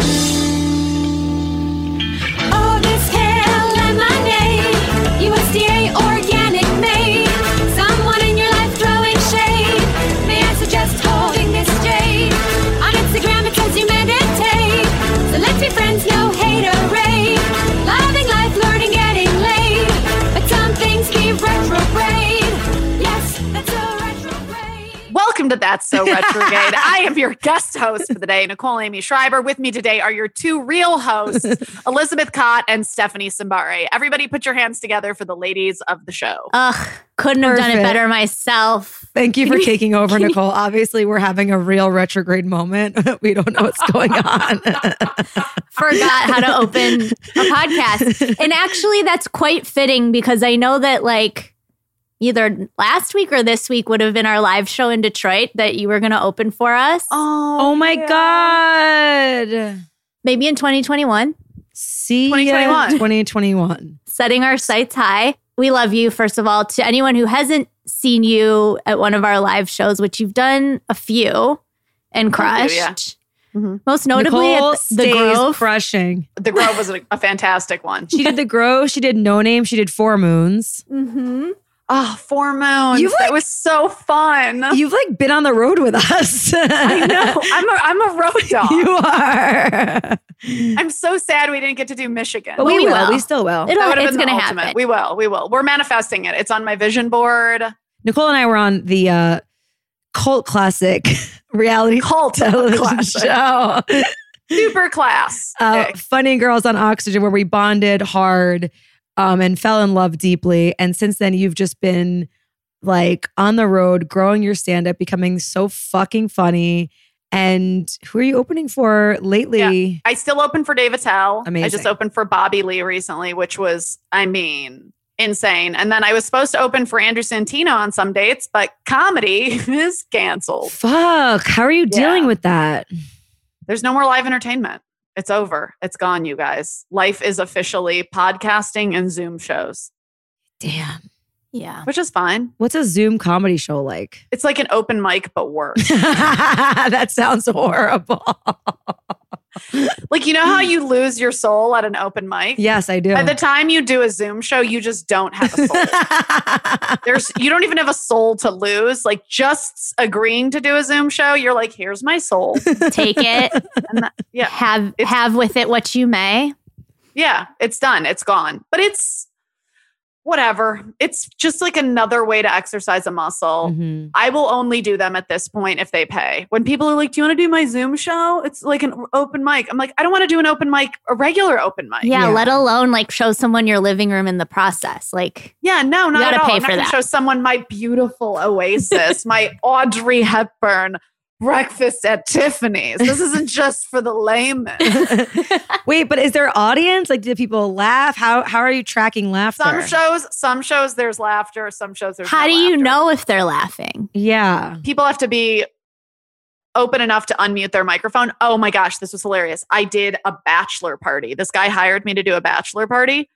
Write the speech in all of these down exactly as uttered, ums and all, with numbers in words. Oh, this kale and lemonade, U S D A organic made. Someone in your life throwing shade. May I suggest holding this jade? On Instagram it says you meditate. So let's be friends, no haterade. Loving life, learning, getting laid. But some things be retrograde. Yes, that's all. Welcome to That's So Retrograde. I am your guest host for the day, Nicole Aimee Schreiber. With me today are your two real hosts, Elizabeth Cott and Stephanie Simbari. Everybody put your hands together for the ladies of the show. Ugh, couldn't Perfect. have done it better myself. Thank you for taking over, Nicole. Obviously, we're having a real retrograde moment. We don't know what's going on. Forgot how to open a podcast. And actually, that's quite fitting because I know that like, either last week or this week would have been our live show in Detroit that you were going to open for us. Oh, oh my yeah. God. Maybe in twenty twenty-one. See twenty twenty-one. twenty twenty-one. Setting our sights high. We love you, first of all. To anyone who hasn't seen you at one of our live shows, which you've done a few and crushed. Yeah. Mm-hmm. Most notably Nicole at the Grove. Crushing. The Grove was a fantastic one. She did the Grove. She did No Name. She did Four Moons. Mm-hmm. Oh, Four Moons. Like, that was so fun. You've like been on the road with us. I know. I'm a, I'm a road dog. You are. I'm so sad we didn't get to do Michigan. But we, we will. will. We still will. It'll, that it's going to happen. We will. We will. We're manifesting it. It's on my vision board. Nicole and I were on the uh, cult classic reality cult classic show. Super class. Uh, Funny Girls on Oxygen, where we bonded hard. Um, and fell in love deeply. And since then, you've just been like on the road, growing your stand-up, becoming so fucking funny. And who are you opening for lately? Yeah. I still open for Dave Attell. Amazing. I just opened for Bobby Lee recently, which was, I mean, insane. And then I was supposed to open for Andrew Santino on some dates, but comedy is canceled. Fuck. How are you yeah. dealing with that? There's no more live entertainment. It's over. It's gone, you guys. Life is officially podcasting and Zoom shows. Damn. Yeah. Which is fine. What's a Zoom comedy show like? It's like an open mic, but worse. That sounds horrible. Like, you know how you lose your soul at an open mic? Yes, I do. By the time you do a Zoom show, you just don't have a soul. There's, you don't even have a soul to lose. Like, just agreeing to do a Zoom show, you're like, here's my soul. Take it. And that, yeah. Have, have with it what you may. Yeah, it's done. It's gone. But it's... whatever. It's just like another way to exercise a muscle. Mm-hmm. I will only do them at this point if they pay. When people are like, do you want to do my Zoom show? It's like an open mic. I'm like, I don't want to do an open mic, a regular open mic. Yeah, yeah. Let alone like show someone your living room in the process. Like, yeah, no, not at all. Pay I'm for not that. Show someone my beautiful oasis, my Audrey Hepburn breakfast at Tiffany's. This isn't just for the layman. Wait, but is there an audience? Like, do people laugh? How how are you tracking laughter? Some shows, some shows there's laughter. Some shows there's How no do laughter. You know if they're laughing? Yeah. People have to be open enough to unmute their microphone. Oh my gosh, this was hilarious. I did a bachelor party. This guy hired me to do a bachelor party.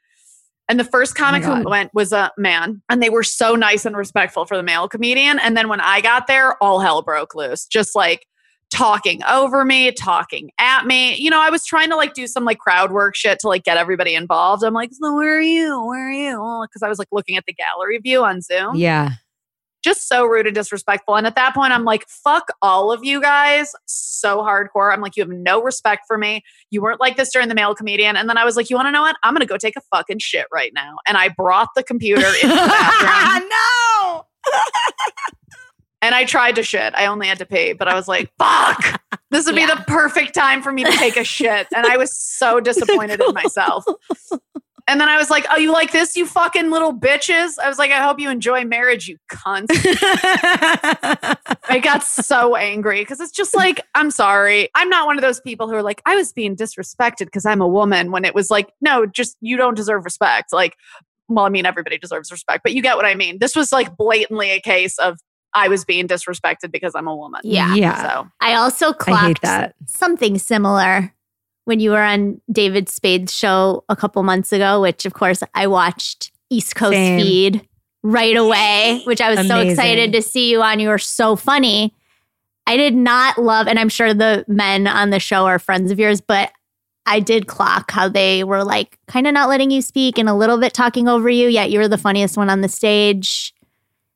And the first comic oh who went was a man. And they were so nice and respectful for the male comedian. And then when I got there, all hell broke loose. Just like talking over me, talking at me. You know, I was trying to like do some like crowd work shit to like get everybody involved. I'm like, so where are you? Where are you? Because I was like looking at the gallery view on Zoom. Yeah. Just so rude and disrespectful. And at that point, I'm like, fuck all of you guys. So hardcore. I'm like, you have no respect for me. You weren't like this during the male comedian. And then I was like, you want to know what? I'm going to go take a fucking shit right now. And I brought the computer into the bathroom. No! And I tried to shit. I only had to pee. But I was like, fuck. This would yeah. be the perfect time for me to take a shit. And I was so disappointed in myself. And then I was like, oh, you like this, you fucking little bitches? I was like, I hope you enjoy marriage, you cunt. I got so angry because it's just like, I'm sorry. I'm not one of those people who are like, I was being disrespected because I'm a woman, when it was like, no, just you don't deserve respect. Like, well, I mean, everybody deserves respect, but you get what I mean. This was like blatantly a case of I was being disrespected because I'm a woman. Yeah. yeah. So I also clocked I hate that. something similar. When you were on David Spade's show a couple months ago, which of course I watched East Coast Same. feed right away, which I was Amazing. so excited to see you on. You were so funny. I did not love, and I'm sure the men on the show are friends of yours, but I did clock how they were like kind of not letting you speak and a little bit talking over you, yet you were the funniest one on the stage.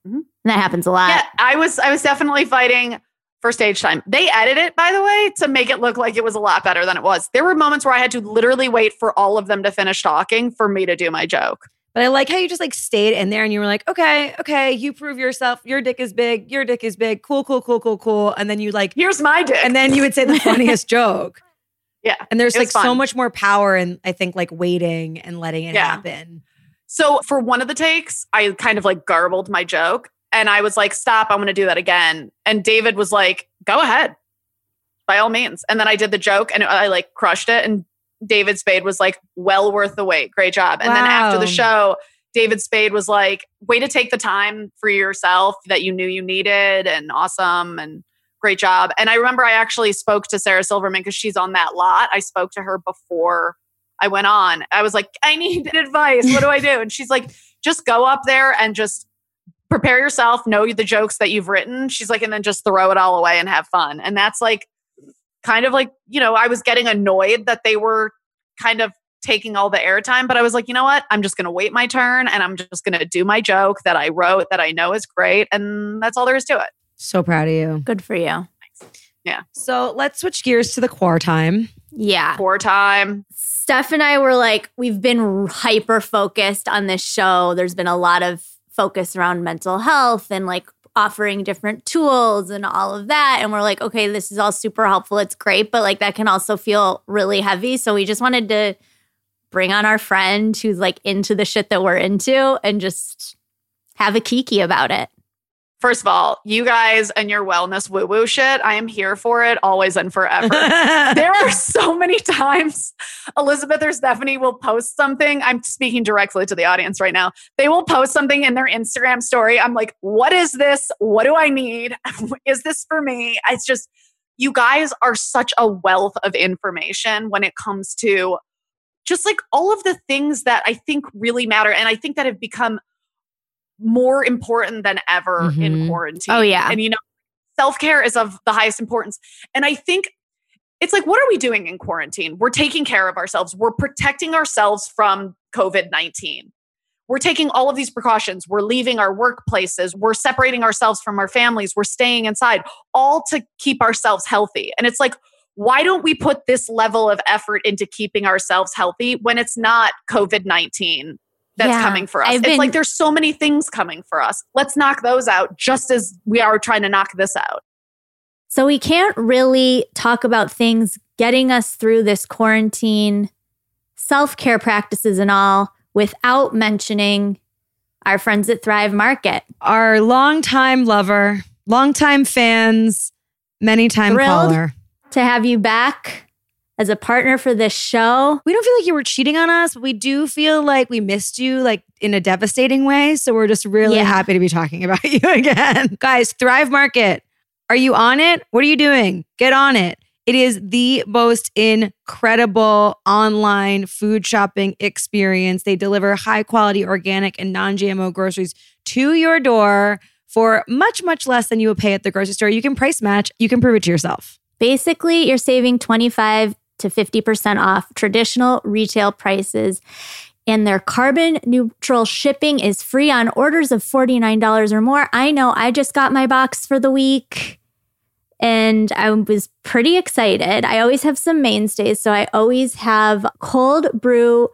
Mm-hmm. And that happens a lot. Yeah, I was, I was definitely fighting for stage time. They edit it, by the way, to make it look like it was a lot better than it was. There were moments where I had to literally wait for all of them to finish talking for me to do my joke. But I like how you just like stayed in there and you were like, okay, okay, you prove yourself. Your dick is big. Your dick is big. Cool, cool, cool, cool, cool. And then you like, here's my dick. And then you would say the funniest joke. Yeah. And there's like fun. So much more power in, I think, like waiting and letting it yeah. happen. So for one of the takes, I kind of like garbled my joke and I was like, stop, I'm going to do that again. And David was like, go ahead, by all means. And then I did the joke and I like crushed it, and David Spade was like, well worth the wait. Great job. And wow. then after the show, David Spade was like, way to take the time for yourself that you knew you needed, and awesome and great job. And I remember I actually spoke to Sarah Silverman because she's on that lot. I spoke to her before I went on. I was like, I need advice. What do I do? And she's like, just go up there and just prepare yourself, know the jokes that you've written. She's like, and then just throw it all away and have fun. And that's like, kind of like, you know, I was getting annoyed that they were kind of taking all the airtime, but I was like, you know what? I'm just going to wait my turn and I'm just going to do my joke that I wrote that I know is great. And that's all there is to it. So proud of you. Good for you. Thanks. Yeah. So let's switch gears to the core time. Yeah. Core time. Steph and I were like, we've been hyper focused on this show. There's been a lot of focus around mental health and like offering different tools and all of that. And we're like, okay, this is all super helpful. It's great. But like that can also feel really heavy. So we just wanted to bring on our friend who's like into the shit that we're into and just have a kiki about it. First of all, you guys and your wellness woo-woo shit, I am here for it always and forever. There are so many times Elizabeth or Stephanie will post something. I'm speaking directly to the audience right now. They will post something in their Instagram story. I'm like, what is this? What do I need? Is this for me? It's just, you guys are such a wealth of information when it comes to just like all of the things that I think really matter. And I think that have become more important than ever mm-hmm. in quarantine. Oh, yeah. And, you know, self-care is of the highest importance. And I think it's like, what are we doing in quarantine? We're taking care of ourselves. We're protecting ourselves from COVID nineteen. We're taking all of these precautions. We're leaving our workplaces. We're separating ourselves from our families. We're staying inside, all to keep ourselves healthy. And it's like, why don't we put this level of effort into keeping ourselves healthy when it's not COVID nineteen? That's yeah, coming for us. I've it's been, like, there's so many things coming for us. Let's knock those out just as we are trying to knock this out. So we can't really talk about things getting us through this quarantine, self-care practices and all, without mentioning our friends at Thrive Market. Our longtime lover, longtime fans, many-time caller. To have you back as a partner for this show. We don't feel like you were cheating on us, but we do feel like we missed you like in a devastating way. So we're just really yeah. happy to be talking about you again. Guys, Thrive Market, are you on it? What are you doing? Get on it. It is the most incredible online food shopping experience. They deliver high quality organic and non-G M O groceries to your door for much, much less than you would pay at the grocery store. You can price match. You can prove it to yourself. Basically, you're saving twenty-five to fifty percent off traditional retail prices, and their carbon neutral shipping is free on orders of forty-nine dollars or more. I know, I just got my box for the week and I was pretty excited. I always have some mainstays, so I always have cold brew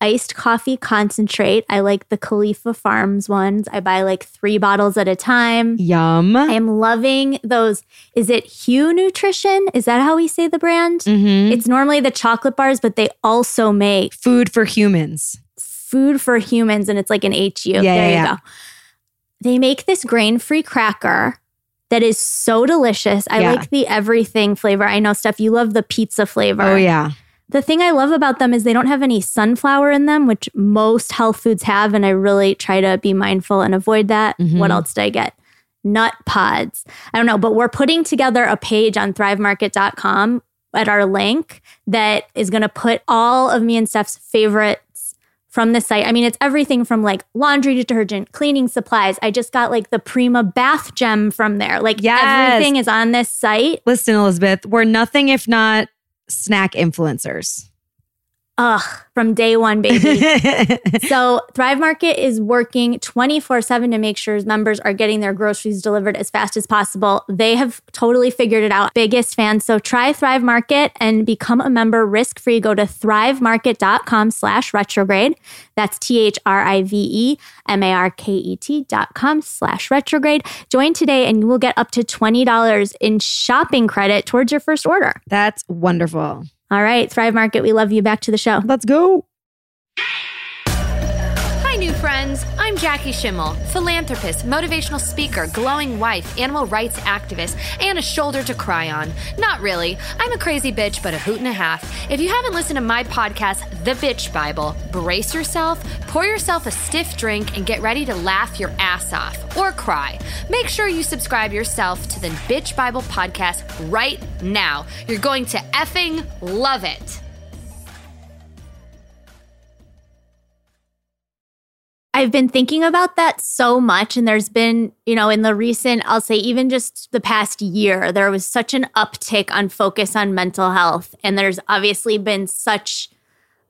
iced coffee concentrate. I like the Khalifa Farms ones. I buy like three bottles at a time. Yum. I am loving those. Is it Hue Nutrition? Is that how we say the brand? Mm-hmm. It's normally the chocolate bars, but they also make food for humans. Food for humans. And it's like an H U. Yeah, there you yeah. go. They make this grain-free cracker that is so delicious. I yeah. like the everything flavor. I know, Steph, you love the pizza flavor. Oh, yeah. The thing I love about them is they don't have any sunflower in them, which most health foods have. And I really try to be mindful and avoid that. Mm-hmm. What else did I get? Nut pods. I don't know, but we're putting together a page on thrive market dot com at our link that is going to put all of me and Steph's favorites from this site. I mean, it's everything from like laundry detergent, cleaning supplies. I just got like the Prima bath gem from there. Like yes. everything is on this site. Listen, Elizabeth, we're nothing if not snack influencers. Ugh, from day one, baby. So Thrive Market is working twenty-four seven to make sure members are getting their groceries delivered as fast as possible. They have totally figured it out. Biggest fan. So try Thrive Market and become a member risk-free. Go to thrivemarket.com slash retrograde. That's T-H-R-I-V-E-M-A-R-K-E-T dot com slash retrograde. Join today and you will get up to twenty dollars in shopping credit towards your first order. That's wonderful. All right, Thrive Market, we love you. Back to the show. Let's go. Hi, new friends. I'm Jackie Schimmel, philanthropist, motivational speaker, glowing wife, animal rights activist, and a shoulder to cry on. Not really. I'm a crazy bitch, but a hoot and a half. If you haven't listened to my podcast, The Bitch Bible, brace yourself, pour yourself a stiff drink, and get ready to laugh your ass off or cry. Make sure you subscribe yourself to The Bitch Bible podcast right now. You're going to effing love it. I've been thinking about that so much, and there's been, you know, in the recent, I'll say even just the past year, there was such an uptick on focus on mental health, and there's obviously been such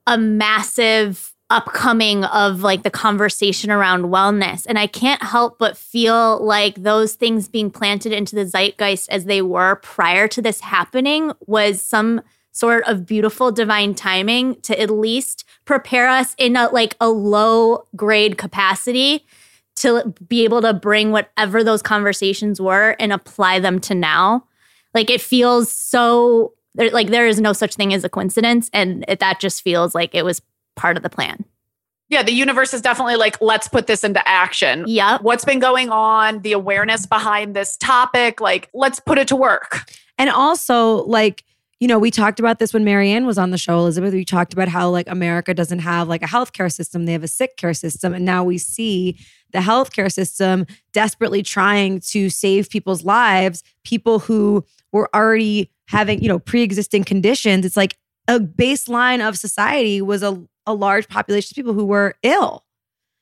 a massive upcoming of like the conversation around wellness, and I can't help but feel like those things being planted into the zeitgeist as they were prior to this happening was some sort of beautiful divine timing to at least prepare us in a, like a low grade capacity to be able to bring whatever those conversations were and apply them to now. Like it feels so, like there is no such thing as a coincidence. And it, that just feels like it was part of the plan. Yeah, the universe is definitely like, let's put this into action. Yeah. What's been going on, the awareness behind this topic, like let's put it to work. And also like, you know, we talked about this when Marianne was on the show, Elizabeth. We talked about how like America doesn't have like a healthcare system. They have a sick care system. And now we see the healthcare system desperately trying to save people's lives, people who were already having, you know, pre-existing conditions. It's like a baseline of society was a, a large population of people who were ill.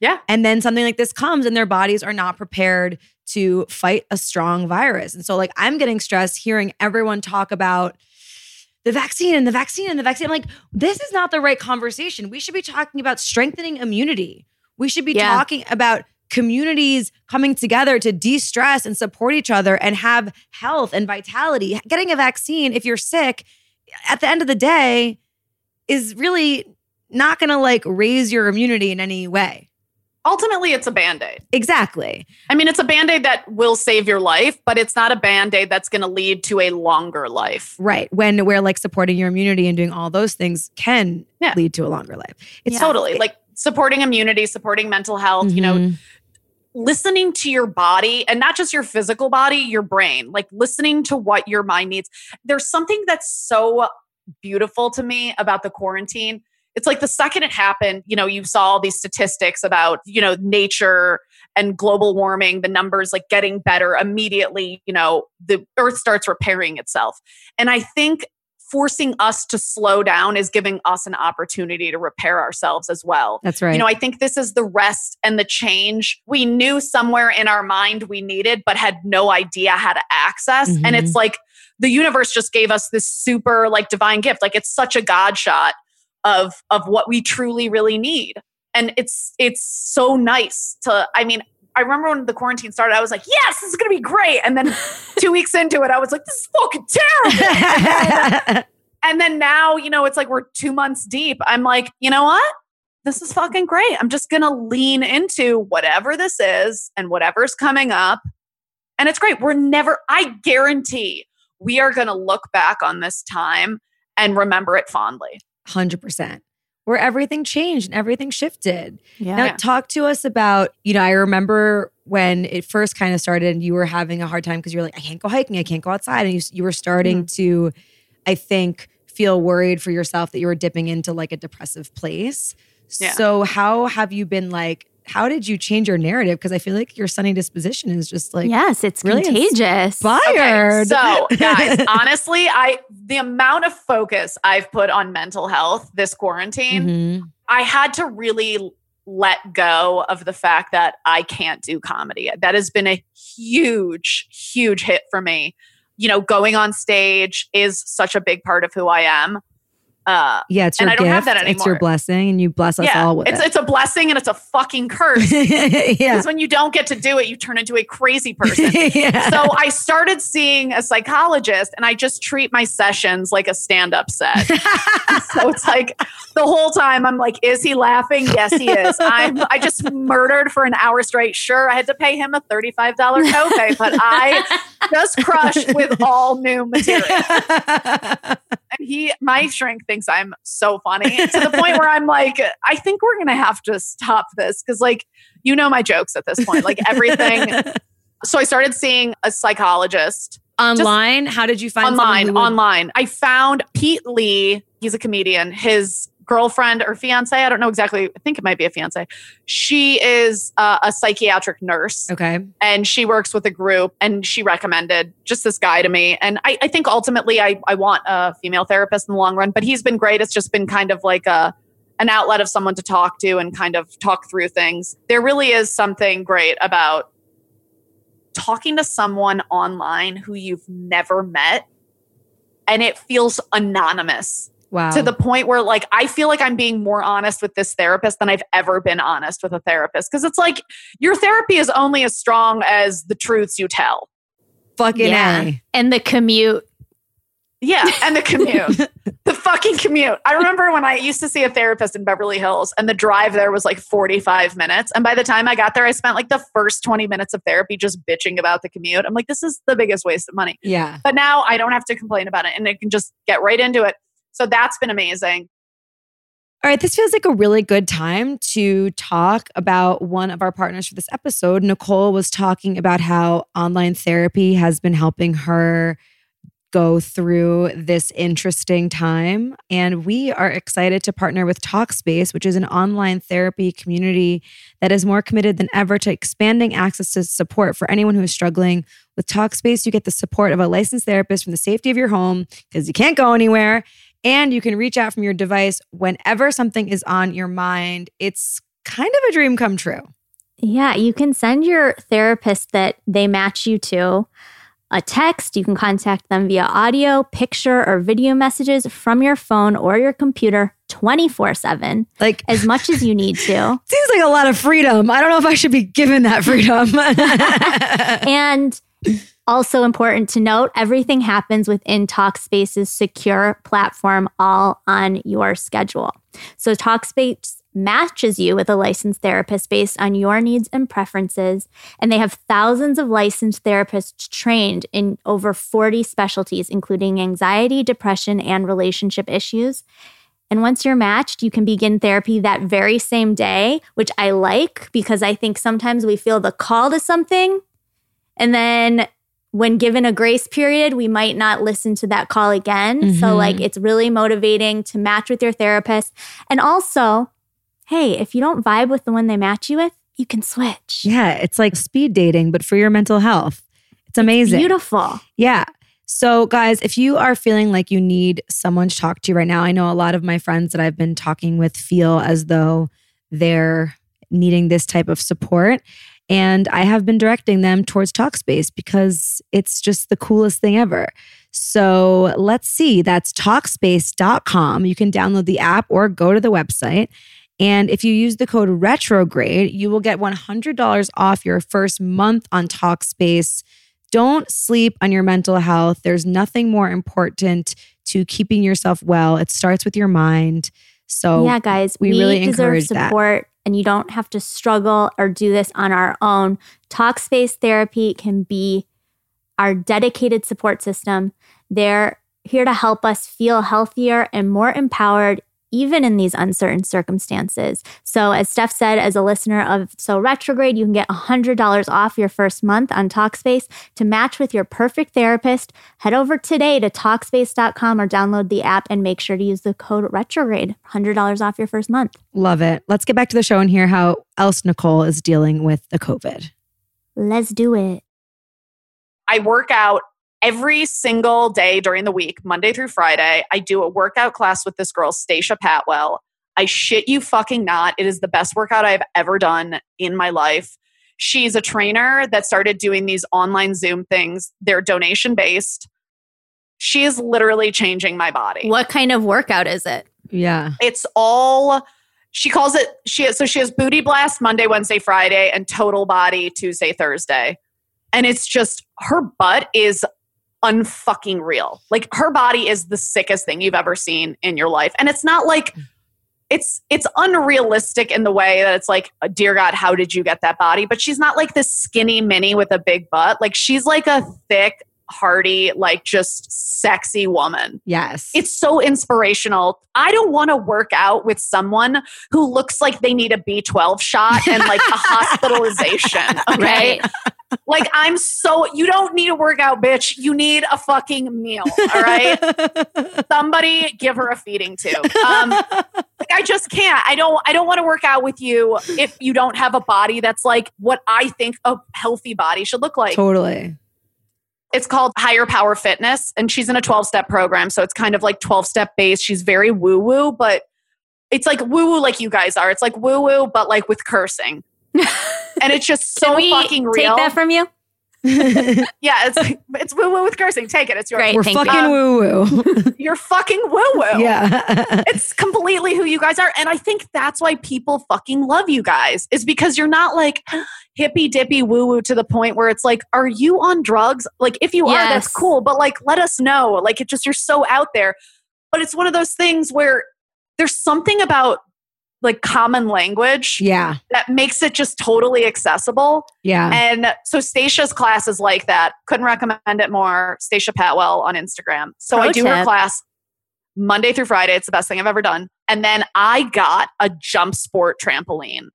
Yeah. And then something like this comes and their bodies are not prepared to fight a strong virus. And so like I'm getting stressed hearing everyone talk about the vaccine and the vaccine and the vaccine. I'm like, this is not the right conversation. We should be talking about strengthening immunity. We should be yeah. talking about communities coming together to de-stress and support each other and have health and vitality. Getting a vaccine, if you're sick, at the end of the day, is really not going to like raise your immunity in any way. Ultimately, it's a Band-Aid. Exactly. I mean, it's a Band-Aid that will save your life, but it's not a Band-Aid that's going to lead to a longer life. Right. When we're like supporting your immunity and doing all those things can yeah. lead to a longer life. It's yeah. totally like supporting immunity, supporting mental health, mm-hmm. you know, listening to your body and not just your physical body, your brain, like listening to what your mind needs. There's something that's so beautiful to me about the quarantine. It's like the second it happened, you know, you saw all these statistics about, you know, nature and global warming, the numbers like getting better immediately, you know, the earth starts repairing itself. And I think forcing us to slow down is giving us an opportunity to repair ourselves as well. That's right. You know, I think this is the rest and the change we knew somewhere in our mind we needed, but had no idea how to access. Mm-hmm. And it's like the universe just gave us this super like divine gift. Like it's such a God shot of of what we truly, really need. And it's it's so nice to, I mean, I remember when the quarantine started, I was like, yes, this is going to be great. And then two weeks into it, I was like, this is fucking terrible. And then now, you know, it's like we're two months deep. I'm like, you know what? This is fucking great. I'm just going to lean into whatever this is and whatever's coming up. And it's great. We're never, I guarantee we are going to look back on this time and remember it fondly. one hundred percent. Where everything changed and everything shifted. Yeah. Now, talk to us about, you know, I remember when it first kind of started and you were having a hard time because you were like, I can't go hiking, I can't go outside. And you, you were starting mm. to, I think, feel worried for yourself that you were dipping into like a depressive place. Yeah. So how have you been like, how did you change your narrative? Because I feel like your sunny disposition is just like... Yes, it's really contagious. Inspired. Okay, so guys, honestly, I the amount of focus I've put on mental health this quarantine, mm-hmm. I had to really let go of the fact that I can't do comedy. That has been a huge, huge hit for me. You know, going on stage is such a big part of who I am. Uh, yeah, it's your and I don't gift. Have that anymore. It's your blessing, and you bless us yeah, all with it's, it. It's a blessing, and it's a fucking curse. Because yeah. when you don't get to do it, you turn into a crazy person. yeah. So I started seeing a psychologist, and I just treat my sessions like a stand-up set. So it's like the whole time I'm like, "Is he laughing? Yes, he is." I'm. I just murdered for an hour straight. Sure, I had to pay him a thirty-five dollars copay, but I just crushed with all new material. And he, my shrink, thinks I'm so funny to the point where I'm like, I think we're going to have to stop this. Cause like, you know, my jokes at this point, like everything. So I started seeing a psychologist online. How did you find online? Would- online. I found Pete Lee. He's a comedian. His girlfriend or fiance, I don't know exactly. I think it might be a fiance. She is uh, a psychiatric nurse. Okay. And she works with a group, and she recommended just this guy to me. And I, I think ultimately I, I want a female therapist in the long run, but he's been great. It's just been kind of like a, an outlet of someone to talk to and kind of talk through things. There really is something great about talking to someone online who you've never met, and it feels anonymous. Wow. To the point where like, I feel like I'm being more honest with this therapist than I've ever been honest with a therapist. Cause it's like, your therapy is only as strong as the truths you tell. Fucking yeah. A. And the commute. Yeah. And the commute, the fucking commute. I remember when I used to see a therapist in Beverly Hills, and the drive there was like forty-five minutes. And by the time I got there, I spent like the first twenty minutes of therapy just bitching about the commute. I'm like, this is the biggest waste of money. Yeah. But now I don't have to complain about it, and I can just get right into it. So that's been amazing. All right. This feels like a really good time to talk about one of our partners for this episode. Nicole was talking about how online therapy has been helping her go through this interesting time. And we are excited to partner with Talkspace, which is an online therapy community that is more committed than ever to expanding access to support for anyone who is struggling. With Talkspace, you get the support of a licensed therapist from the safety of your home, because you can't go anywhere. And you can reach out from your device whenever something is on your mind. It's kind of a dream come true. Yeah, you can send your therapist that they match you to a text. You can contact them via audio, picture, or video messages from your phone or your computer twenty-four seven, like as much as you need to. Seems like a lot of freedom. I don't know if I should be given that freedom. And also important to note, everything happens within Talkspace's secure platform, all on your schedule. So Talkspace matches you with a licensed therapist based on your needs and preferences. And they have thousands of licensed therapists trained in over forty specialties, including anxiety, depression, and relationship issues. And once you're matched, you can begin therapy that very same day, which I like, because I think sometimes we feel the call to something, and then when given a grace period, we might not listen to that call again. Mm-hmm. So like, it's really motivating to match with your therapist. And also, hey, if you don't vibe with the one they match you with, you can switch. Yeah, it's like speed dating, but for your mental health. It's amazing. It's beautiful. Yeah. So guys, if you are feeling like you need someone to talk to right now, I know a lot of my friends that I've been talking with feel as though they're needing this type of support. And I have been directing them towards Talkspace, because it's just the coolest thing ever. So let's see. That's Talkspace dot com. You can download the app or go to the website. And if you use the code RETROGRADE, you will get one hundred dollars off your first month on Talkspace. Don't sleep on your mental health. There's nothing more important to keeping yourself well. It starts with your mind. So yeah, guys, we, we really encourage support. That. And you don't have to struggle or do this on our own. Talkspace Therapy can be our dedicated support system. They're here to help us feel healthier and more empowered, even in these uncertain circumstances. So as Steph said, as a listener of So Retrograde, you can get one hundred dollars off your first month on Talkspace. To match with your perfect therapist, head over today to Talkspace dot com or download the app, and make sure to use the code RETROGRADE, one hundred dollars off your first month. Love it. Let's get back to the show and hear how else Nicole is dealing with the COVID. Let's do it. I work out every single day during the week, Monday through Friday. I do a workout class with this girl, Stacia Patwell. I shit you fucking not. It is the best workout I've ever done in my life. She's a trainer that started doing these online Zoom things. They're donation based. She is literally changing my body. What kind of workout is it? Yeah. It's all, she calls it, she has, so she has booty blast Monday, Wednesday, Friday, and total body Tuesday, Thursday. And it's just, her butt is unfucking real. Like, her body is the sickest thing you've ever seen in your life. And it's not like, it's it's unrealistic in the way that it's like, dear God, how did you get that body? But she's not like this skinny mini with a big butt. Like, she's like a thick, hearty, like just sexy woman. Yes. It's so inspirational. I don't want to work out with someone who looks like they need a B twelve shot and like a hospitalization. Okay. Right. Like, I'm so, you don't need a workout, bitch. You need a fucking meal. All right. Somebody give her a feeding tube. Um, like, I just can't, I don't, I don't want to work out with you if you don't have a body that's like what I think a healthy body should look like. Totally. It's called Higher Power Fitness, and she's in a twelve-step program. So it's kind of like twelve-step based. She's very woo-woo, but it's like woo-woo like you guys are. It's like woo-woo, but like with cursing. And it's just so fucking real. Take that from you? Yeah, it's it's woo-woo with cursing. Take it. It's yours. Great, We're fucking you. woo-woo. You're fucking woo-woo. Yeah. It's completely who you guys are. And I think that's why people fucking love you guys, is because you're not like hippy-dippy woo-woo to the point where it's like, are you on drugs? Like, if you yes. are, that's cool. But like, let us know. Like, it just, you're so out there. But it's one of those things where there's something about like common language yeah. that makes it just totally accessible. Yeah. And so Stacia's class is like that. Couldn't recommend it more. Stacia Patwell on Instagram. So Pro I do tip. her class Monday through Friday. It's the best thing I've ever done. And then I got a Jump Sport trampoline.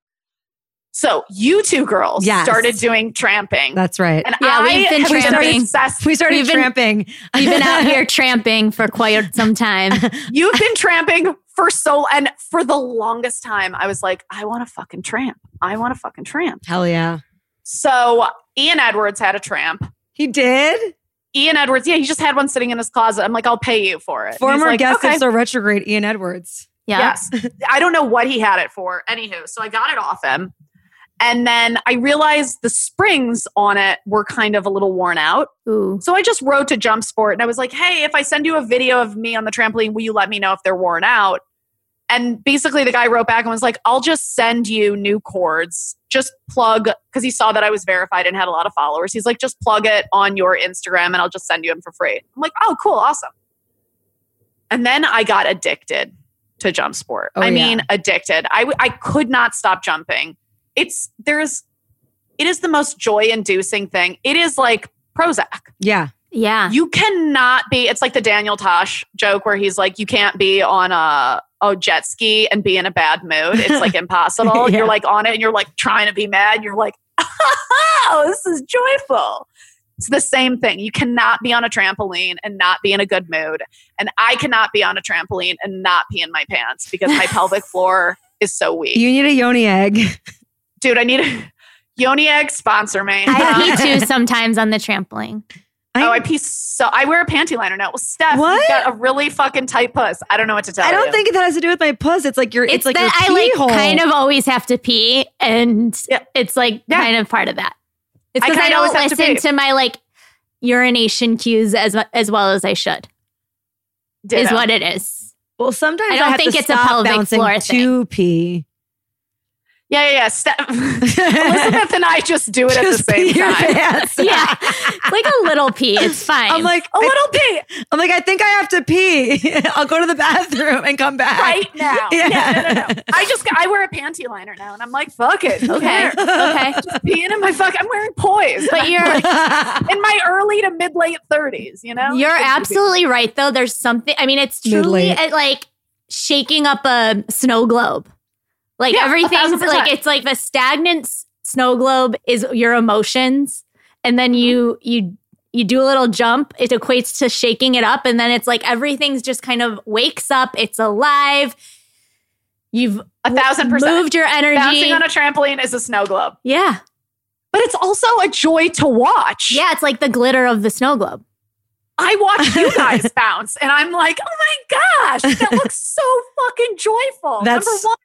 So you two girls yes. started doing tramping. That's right. And yeah, I we've been tramping. We started, we started we've been, tramping. We've been out here tramping for quite some time. You've been tramping for so, and for the longest time, I was like, I want to fucking tramp. I want to fucking tramp. Hell yeah. So Ian Edwards had a tramp. He did? Ian Edwards. Yeah, he just had one sitting in his closet. I'm like, I'll pay you for it. Former like, guest okay. of the retrograde, Ian Edwards. Yeah. Yes. I don't know what he had it for. Anywho, so I got it off him. And then I realized the springs on it were kind of a little worn out. Ooh. So I just wrote to Jump Sport and I was like, hey, if I send you a video of me on the trampoline, will you let me know if they're worn out? And basically the guy wrote back and was like, I'll just send you new cords. Just plug, because he saw that I was verified and had a lot of followers. He's like, just plug it on your Instagram and I'll just send you them for free. I'm like, oh, cool. Awesome. And then I got addicted to Jump Sport. Oh, I mean, yeah. addicted. I, w- I could not stop jumping. It's, there's, it is the most joy-inducing thing. It is like Prozac. Yeah. Yeah. You cannot be, it's like the Daniel Tosh joke where he's like, you can't be on a, a jet ski and be in a bad mood. It's like impossible. Yeah. You're like on it and you're like trying to be mad. You're like, oh, this is joyful. It's the same thing. You cannot be on a trampoline and not be in a good mood. And I cannot be on a trampoline and not pee in my pants because my pelvic floor is so weak. You need a yoni egg. Dude, I need a yoni egg, sponsor me. I um, pee too sometimes on the trampoline. I, oh, I pee so... I wear a panty liner now. Well, Steph, what? You've got a really fucking tight puss. I don't know what to tell you. I don't you. think that has to do with my puss. It's like your it's, it's like that your pee I like hole. Kind of always have to pee and yeah. it's like yeah. kind of part of that. It's because I, I don't listen to, to my like urination cues as as well as I should. Ditto. Is what it is. Well, sometimes I don't I have think to it's stop a pelvic bouncing floor to thing. Pee. Yeah, yeah, yeah. Step- Elizabeth and I just do it just at the same time. Yeah. It's like a little pee. It's fine. I'm like, a little pee. I'm like, I think I have to pee. I'll go to the bathroom and come back. Right now. Yeah. yeah no, no, no. I just, I wear a panty liner now and I'm like, fuck it. Okay. okay. Just peeing in my fuck. I'm wearing poise. But you're like, in my early to mid late thirties, you know? You're absolutely right though. There's something, I mean, it's truly at, like shaking up a snow globe. Like yeah, everything's like, it's like the stagnant snow globe is your emotions. And then you, you, you do a little jump. It equates to shaking it up. And then it's like, everything's just kind of wakes up. It's alive. You've a thousand percent moved your energy. Bouncing on a trampoline is a snow globe. Yeah. But it's also a joy to watch. Yeah. It's like the glitter of the snow globe. I watch you guys bounce and I'm like, oh my gosh, that looks so fucking joyful. That's... Number one,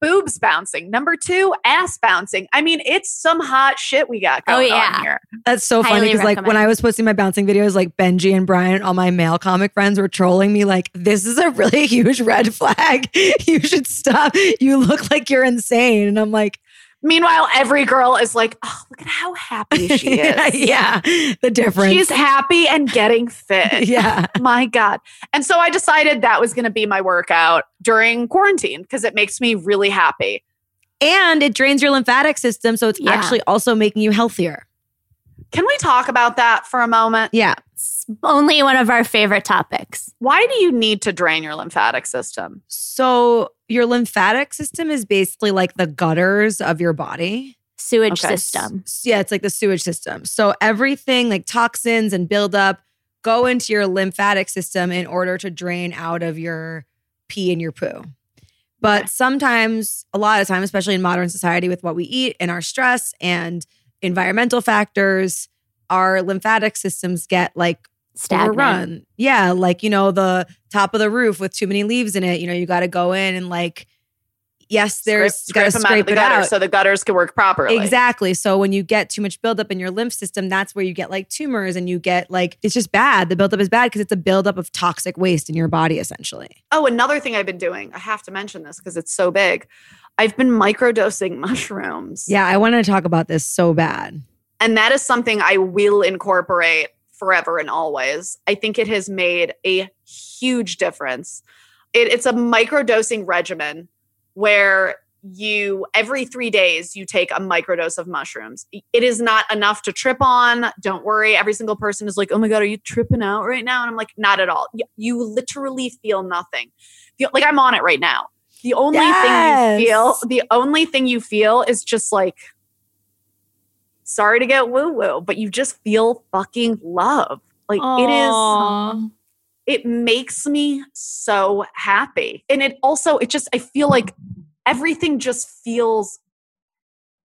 boobs bouncing. Number two, ass bouncing. I mean, it's some hot shit we got going oh, yeah. on here. That's so funny because like when I was posting my bouncing videos, like Benji and Brian, all my male comic friends were trolling me like, this is a really huge red flag. You should stop. You look like you're insane. And I'm like... Meanwhile, every girl is like, oh, look at how happy she is. yeah, the difference. She's happy and getting fit. yeah. My God. And so I decided that was going to be my workout during quarantine because it makes me really happy. And it drains your lymphatic system. So it's yeah. actually also making you healthier. Can we talk about that for a moment? Yeah. It's only one of our favorite topics. Why do you need to drain your lymphatic system? So... Your lymphatic system is basically like the gutters of your body. Sewage okay. system. Yeah, it's like the sewage system. So everything like toxins and buildup go into your lymphatic system in order to drain out of your pee and your poo. But okay. sometimes, a lot of the time, especially in modern society with what we eat and our stress and environmental factors, our lymphatic systems get like stagnant. Yeah, like, you know, the top of the roof with too many leaves in it, you know, you got to go in and like, yes, there's scrape, gotta scrape, scrape out it gutter out. So the gutters can work properly. Exactly. So when you get too much buildup in your lymph system, that's where you get like tumors and you get like, it's just bad. The buildup is bad because it's a buildup of toxic waste in your body essentially. Oh, another thing I've been doing, I have to mention this because it's so big. I've been microdosing mushrooms. Yeah, I want to talk about this so bad. And that is something I will incorporate forever and always. I think it has made a huge difference. It, it's a microdosing regimen where you, every three days, you take a microdose of mushrooms. It is not enough to trip on. Don't worry. Every single person is like, oh my God, are you tripping out right now? And I'm like, not at all. You literally feel nothing. Like I'm on it right now. The only yes. thing you feel, the only thing you feel is just like, sorry to get woo-woo, but you just feel fucking love. Like Aww. It is, it makes me so happy. And it also, it just, I feel like everything just feels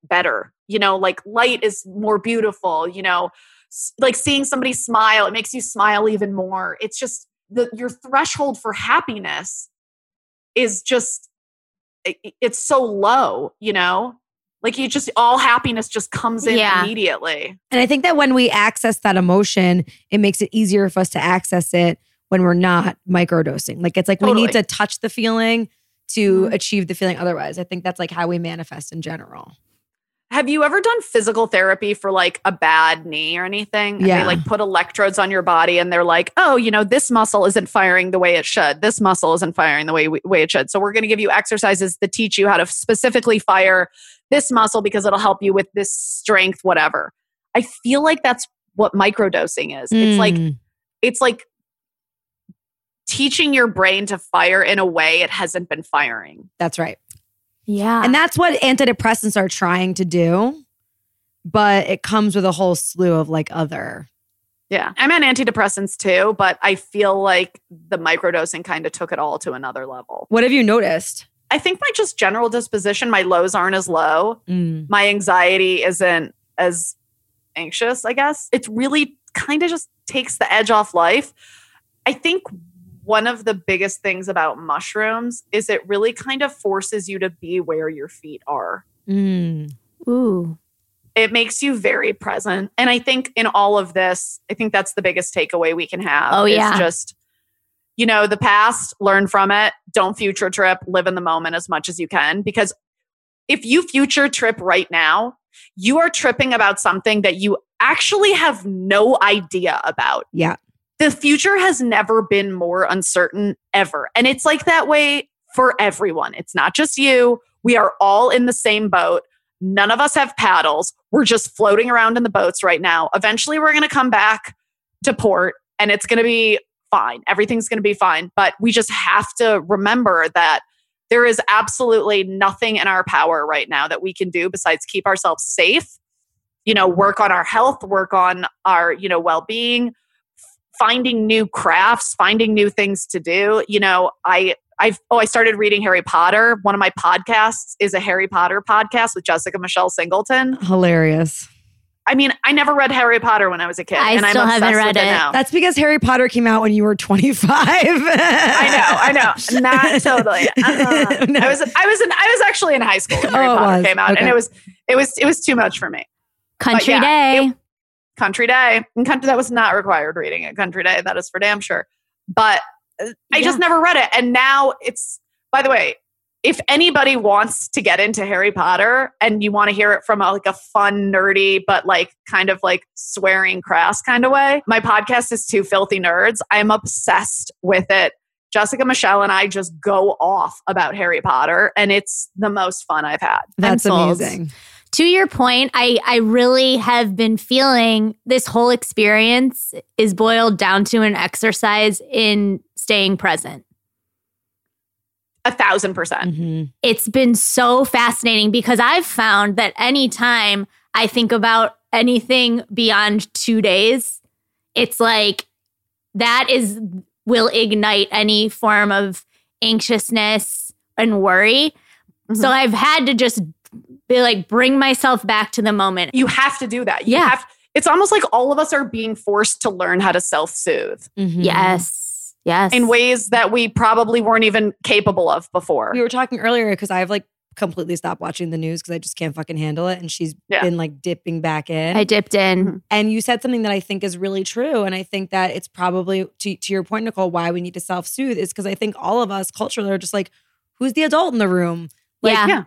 better. You know, like light is more beautiful, you know, S- like seeing somebody smile, it makes you smile even more. It's just the, your threshold for happiness is just, it, it's so low, you know? Like you just, all happiness just comes in yeah. immediately. And I think that when we access that emotion, it makes it easier for us to access it when we're not microdosing. Like it's like totally. We need to touch the feeling to mm-hmm. achieve the feeling otherwise. I think that's like how we manifest in general. Have you ever done physical therapy for like a bad knee or anything? And yeah. they like put electrodes on your body and they're like, oh, you know, this muscle isn't firing the way it should. This muscle isn't firing the way, way it should. So we're going to give you exercises that teach you how to specifically fire this muscle because it'll help you with this strength, whatever. I feel like that's what microdosing is. Mm. It's like, it's like teaching your brain to fire in a way it hasn't been firing. That's right. Yeah. And that's what antidepressants are trying to do, but it comes with a whole slew of like other. Yeah. I'm on antidepressants too, but I feel like the microdosing kind of took it all to another level. What have you noticed? I think my just general disposition, my lows aren't as low. Mm. My anxiety isn't as anxious, I guess. It really kind of just takes the edge off life. I think one of the biggest things about mushrooms is it really kind of forces you to be where your feet are. Mm. Ooh. It makes you very present. And I think in all of this, I think that's the biggest takeaway we can have. Oh, yeah. It's just... You know, the past, learn from it. Don't future trip. Live in the moment as much as you can. Because if you future trip right now, you are tripping about something that you actually have no idea about. Yeah. The future has never been more uncertain ever. And it's like that way for everyone. It's not just you. We are all in the same boat. None of us have paddles. We're just floating around in the boats right now. Eventually, we're going to come back to port and it's going to be fine. Everything's going to be fine. But we just have to remember that there is absolutely nothing in our power right now that we can do besides keep ourselves safe, you know, work on our health, work on our, you know, well-being, finding new crafts, finding new things to do. You know, I, I've, oh, I started reading Harry Potter. One of my podcasts is a Harry Potter podcast with Jessica Michelle Singleton. Hilarious. I mean, I never read Harry Potter when I was a kid. I and still I'm haven't read it. it now. That's because Harry Potter came out when you were twenty-five. I know, I know. Not totally. Uh-huh. No. I was, I was, in, I was actually in high school when Harry oh, Potter came out, okay. and it was, it was, it was too much for me. Country yeah, Day, it, Country Day, and country that was not required reading at Country Day. That is for damn sure. But I yeah. just never read it, and now it's. By the way, if anybody wants to get into Harry Potter and you want to hear it from a, like a fun, nerdy, but like kind of like swearing crass kind of way, my podcast is Two Filthy Nerds. I'm obsessed with it. Jessica Michelle and I just go off about Harry Potter, and it's the most fun I've had. That's amazing. To your point, I, I really have been feeling this whole experience is boiled down to an exercise in staying present. A thousand percent. Mm-hmm. It's been so fascinating because I've found that anytime I think about anything beyond two days, it's like that is will ignite any form of anxiousness and worry. Mm-hmm. So I've had to just be like, bring myself back to the moment. You have to do that. You yeah. have, it's almost like all of us are being forced to learn how to self-soothe. Mm-hmm. Yes. Yes. In ways that we probably weren't even capable of before. We were talking earlier because I've like completely stopped watching the news because I just can't fucking handle it. And she's yeah. been like dipping back in. I dipped in. And you said something that I think is really true. And I think that it's probably, to, to your point, Nicole, why we need to self-soothe is because I think all of us culturally are just like, who's the adult in the room? Like, yeah. yeah.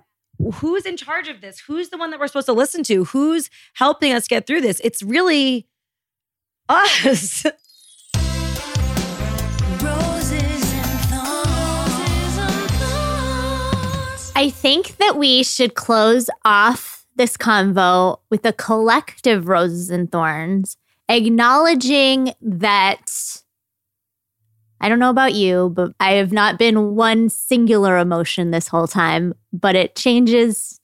Who's in charge of this? Who's the one that we're supposed to listen to? Who's helping us get through this? It's really us. I think that we should close off this convo with a collective roses and thorns, acknowledging that, I don't know about you, but I have not been one singular emotion this whole time, but it changes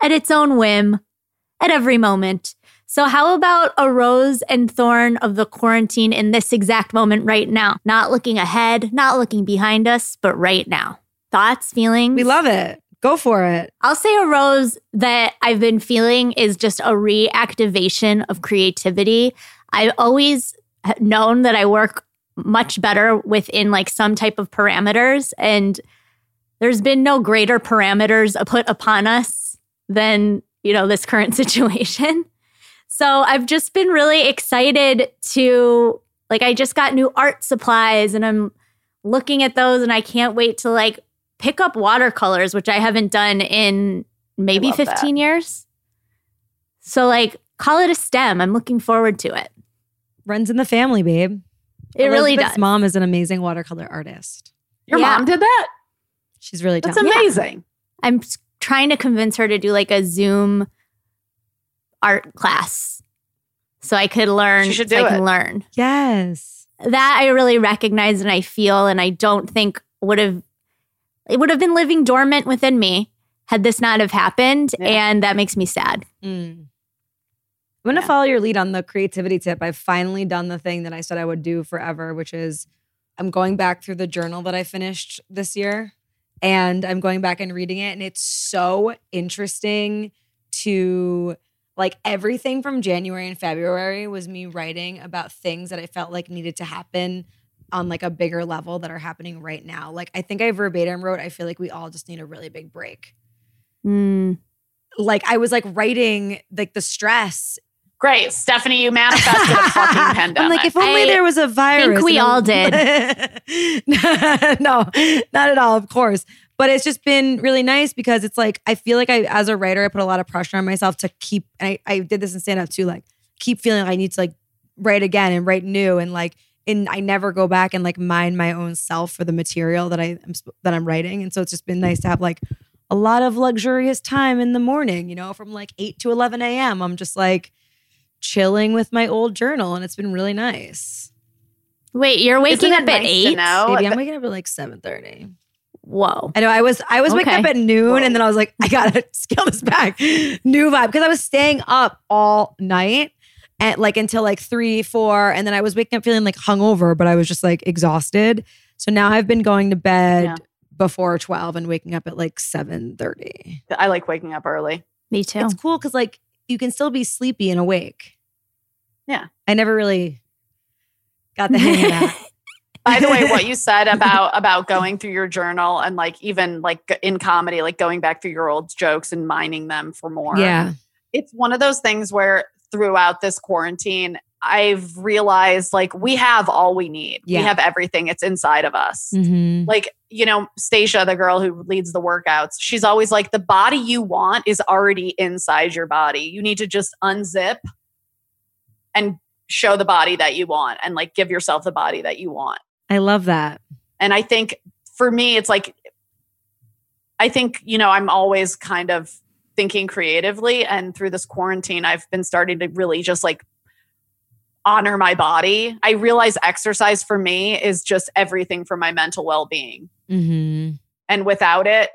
at its own whim at every moment. So how about a rose and thorn of the quarantine in this exact moment right now? Not looking ahead, not looking behind us, but right now. Thoughts, feelings? We love it. Go for it. I'll say a rose that I've been feeling is just a reactivation of creativity. I've always known that I work much better within like some type of parameters, and there's been no greater parameters put upon us than, you know, this current situation. So I've just been really excited to, like, I just got new art supplies and I'm looking at those and I can't wait to like pick up watercolors, which I haven't done in maybe fifteen that. years. So like call it a STEM. I'm looking forward to it. Runs in the family, babe. It Elizabeth's really does. Mom is an amazing watercolor artist. Your yeah. mom did that? She's really talented. That's amazing. Yeah. I'm trying to convince her to do like a Zoom art class so I could learn. She should do so I can it. learn. Yes. That I really recognize and I feel, and I don't think would have, it would have been living dormant within me had this not have happened. Yeah. And that makes me sad. Mm. I'm going to follow your lead on the creativity tip. I've finally done the thing that I said I would do forever, which is I'm going back through the journal that I finished this year and I'm going back and reading it. And it's so interesting to like everything from January and February was me writing about things that I felt like needed to happen on like a bigger level that are happening right now. Like I think I verbatim wrote, I feel like we all just need a really big break. Mm. Like I was like writing like the stress. Great, Stephanie, you manifested a fucking pandemic. I'm like, if only I there was a virus. I think we all did. No, not at all, of course. But it's just been really nice because it's like, I feel like I, as a writer, I put a lot of pressure on myself to keep, and I, I did this in stand-up too, like keep feeling like I need to like write again and write new and like, and I never go back and like mind my own self for the material that I am, that I'm writing. And so it's just been nice to have like a lot of luxurious time in the morning, you know, from like eight to eleven a.m. I'm just like, chilling with my old journal, and it's been really nice. Wait, you're waking up at eight? Maybe I'm waking up at like seven thirty. Whoa! I know. I was I was okay. waking up at noon, Whoa. and then I was like, I gotta scale this back. New vibe because I was staying up all night at like until like three, four, and then I was waking up feeling like hungover, but I was just like exhausted. So now I've been going to bed yeah. before twelve and waking up at like seven thirty. I like waking up early. Me too. It's cool because like. you can still be sleepy and awake. Yeah. I never really got the hang of that. By the way, what you said about about going through your journal and like even like in comedy, like going back through your old jokes and mining them for more. Yeah. It's one of those things where throughout this quarantine, I've realized like we have all we need. Yeah. We have everything. It's inside of us. Mm-hmm. Like, you know, Stacia, the girl who leads the workouts, she's always like, the body you want is already inside your body. You need to just unzip and show the body that you want and like give yourself the body that you want. I love that. And I think for me, it's like, I think, you know, I'm always kind of thinking creatively, and through this quarantine, I've been starting to really just like honor my body. I realize exercise for me is just everything for my mental well-being. Mm-hmm. And without it,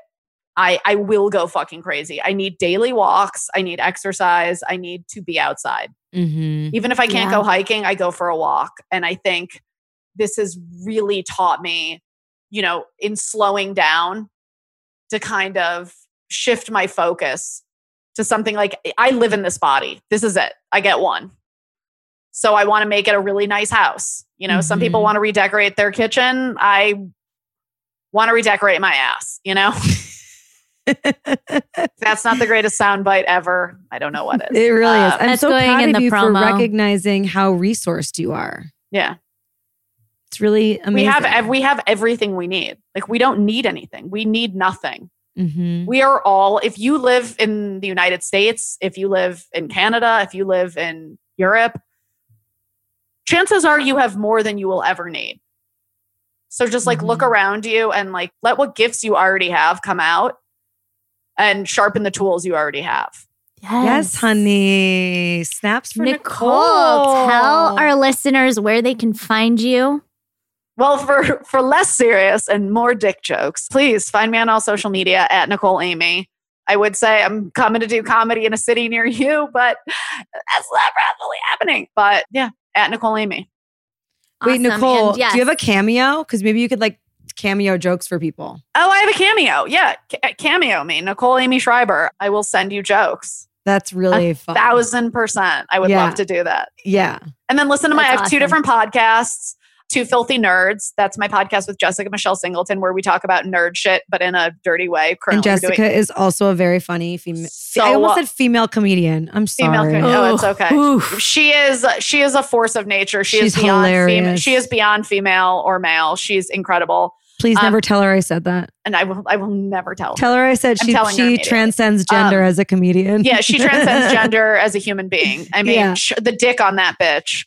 I, I will go fucking crazy. I need daily walks. I need exercise. I need to be outside. Mm-hmm. Even if I can't yeah. go hiking, I go for a walk. And I think this has really taught me, you know, in slowing down to kind of shift my focus to something like, I live in this body. This is it. I get one. So I want to make it a really nice house. You know, mm-hmm. some people want to redecorate their kitchen. I want to redecorate my ass, you know? That's not the greatest soundbite ever. I don't know what it is. It really um, is. I'm so proud of you promo. for recognizing how resourced you are. Yeah. It's really amazing. We have ev- we have everything we need. Like, we don't need anything. We need nothing. Mm-hmm. We are all, if you live in the United States, if you live in Canada, if you live in Europe, chances are you have more than you will ever need. So just like mm-hmm. look around you and like let what gifts you already have come out and sharpen the tools you already have. Yes, yes honey. Snaps for Nicole. Nicole. Tell our listeners where they can find you. Well, for, for less serious and more dick jokes, please find me on all social media at Nicole Aimee. I would say I'm coming to do comedy in a city near you, but that's not probably happening. But yeah, at Nicole Aimee. Awesome. Wait, Nicole, yes. do you have a cameo? Because maybe you could like cameo jokes for people. Oh, I have a cameo. Yeah, C- cameo me, Nicole Aimee Schreiber. I will send you jokes. That's really a fun. Thousand percent. I would yeah. love to do that. Yeah. And then listen to that's my, I have awesome. two different podcasts. Two Filthy Nerds. That's my podcast with Jessica Michelle Singleton, where we talk about nerd shit, but in a dirty way. Currently and Jessica doing- is also a very funny female. So, I almost said female comedian. I'm sorry. Female comedian. Oh, it's okay. Oof. She is. She is a force of nature. She She's is beyond. Fema- she is beyond female or male. She's incredible. Please um, never tell her I said that. And I will. I will never tell her. Tell her I said she. She transcends gender um, as a comedian. Yeah, she transcends gender as a human being. I mean, yeah. sh- the dick on that bitch.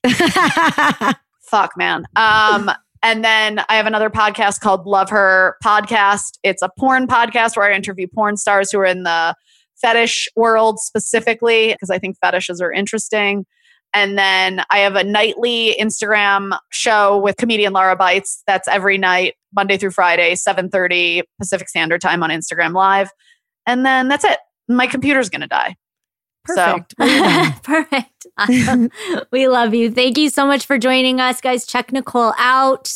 Fuck, man. Um, and then I have another podcast called Love Her Podcast. It's a porn podcast where I interview porn stars who are in the fetish world specifically, because I think fetishes are interesting. And then I have a nightly Instagram show with comedian Lara Bites. That's every night, Monday through Friday, seven thirty Pacific Standard Time on Instagram Live. And then that's it. My computer's going to die. Perfect. So. Perfect. Awesome. We love you. Thank you so much for joining us, guys. Check Nicole out.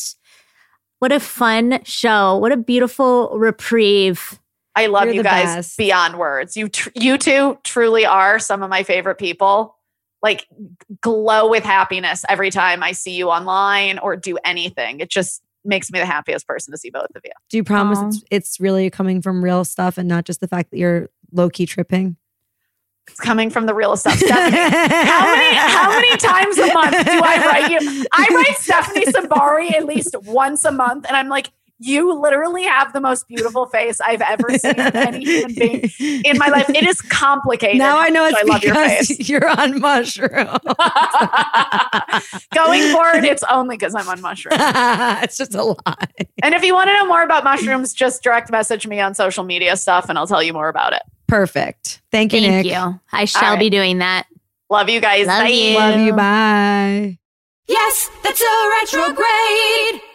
What a fun show. What a beautiful reprieve. I love You're you guys best. beyond words. You tr- you two truly are some of my favorite people. Like, glow with happiness every time I see you online or do anything. It just makes me the happiest person to see both of you. Do you promise it's, it's really coming from real stuff and not just the fact that you're low-key tripping? It's coming from the real stuff. Stephanie, how many how many times a month do I write you? I write Stephanie Simbari at least once a month, and I'm like, you literally have the most beautiful face I've ever seen of any human being in my life. It is complicated. Now I know it's I love because your face. You're on mushrooms. Going forward, it's only because I'm on mushrooms. It's just a lie. And if you want to know more about mushrooms, just direct message me on social media stuff, and I'll tell you more about it. Perfect. Thank you, Thank Nick. you. I shall right. be doing that. Love you guys. Love bye. you. Love you. Bye. Yes, that's a retrograde.